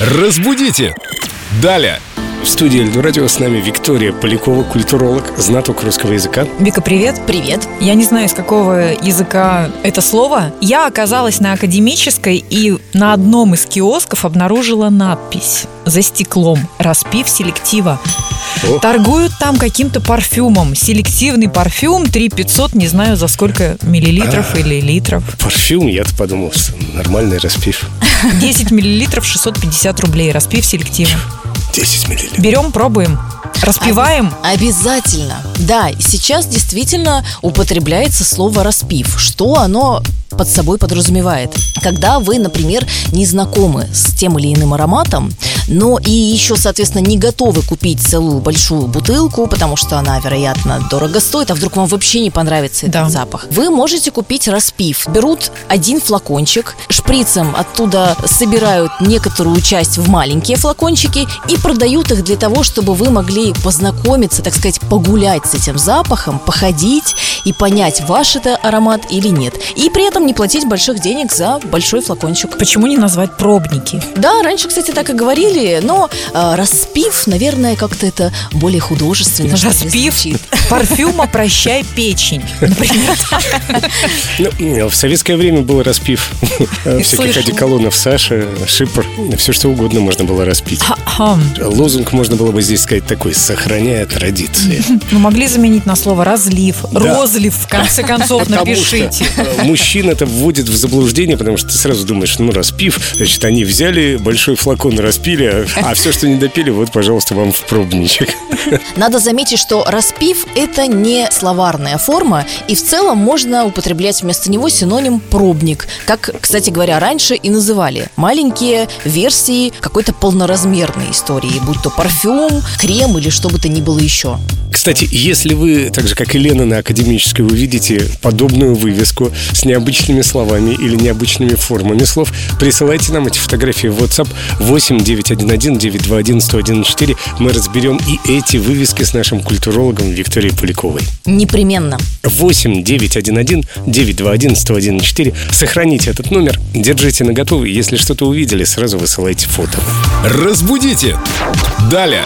Разбудите! Даля! В студии Эльдорадио с нами Виктория Полякова, культуролог, знаток русского языка. Вика, привет. Привет. Я не знаю, из какого языка это слово. Я оказалась на Академической и на одном из киосков обнаружила надпись «За стеклом. Распив селектива». Торгуют там каким-то парфюмом. Селективный парфюм 3500, не знаю за сколько миллилитров или литров. Парфюм, я-то подумал, что нормальный распив. 10 миллилитров 650 рублей. Распив селективный. 10 миллилитров. Берем, пробуем. Распиваем? Обязательно. Да, сейчас действительно употребляется слово «распив». Что оно под собой подразумевает? Когда вы, например, не знакомы с тем или иным ароматом, но и еще, соответственно, не готовы купить целую большую бутылку, потому что она, вероятно, дорого стоит, а вдруг вам вообще не понравится этот запах, вы можете купить распив. Берут один флакончик, шприцем оттуда собирают некоторую часть в маленькие флакончики и продают их для того, чтобы вы могли познакомиться, так сказать, погулять с этим запахом, походить и понять, ваш это аромат или нет. И при этом не платить больших денег за большой флакончик. Почему не назвать пробники? Да, раньше, кстати, так и говорили, но распив, наверное, как-то это более художественно. Распив парфюма «Прощай печень», например. В советское время был распив всяких одеколонов Саши, Шипр, все что угодно можно было распить. Лозунг можно было бы здесь сказать такой: сохраняя традиции. Мы могли заменить на слово «разлив», «розлив», в конце концов, напишите. Мужчин это вводит в заблуждение, потому что ты сразу думаешь, распив, значит, они взяли большой флакон, распили, а все, что не допили, вот, пожалуйста, вам в пробничек. Надо заметить, что распив – это не словарная форма, и в целом можно употреблять вместо него синоним «пробник», как, кстати говоря, раньше и называли. Маленькие версии какой-то полноразмерной истории, будь то парфюм, крем или что бы то ни было еще. Кстати, если вы, так же как и Лена на Академической, увидите подобную вывеску с необычными словами или необычными формами слов, присылайте нам эти фотографии в WhatsApp 8 911 921 1014. Мы разберем и эти вывески с нашим культурологом Викторией Поляковой. Непременно. 8 911 921 1014. Сохраните этот номер, держите наготове. Если что-то увидели, сразу высылайте фото. Разбудите! Далее!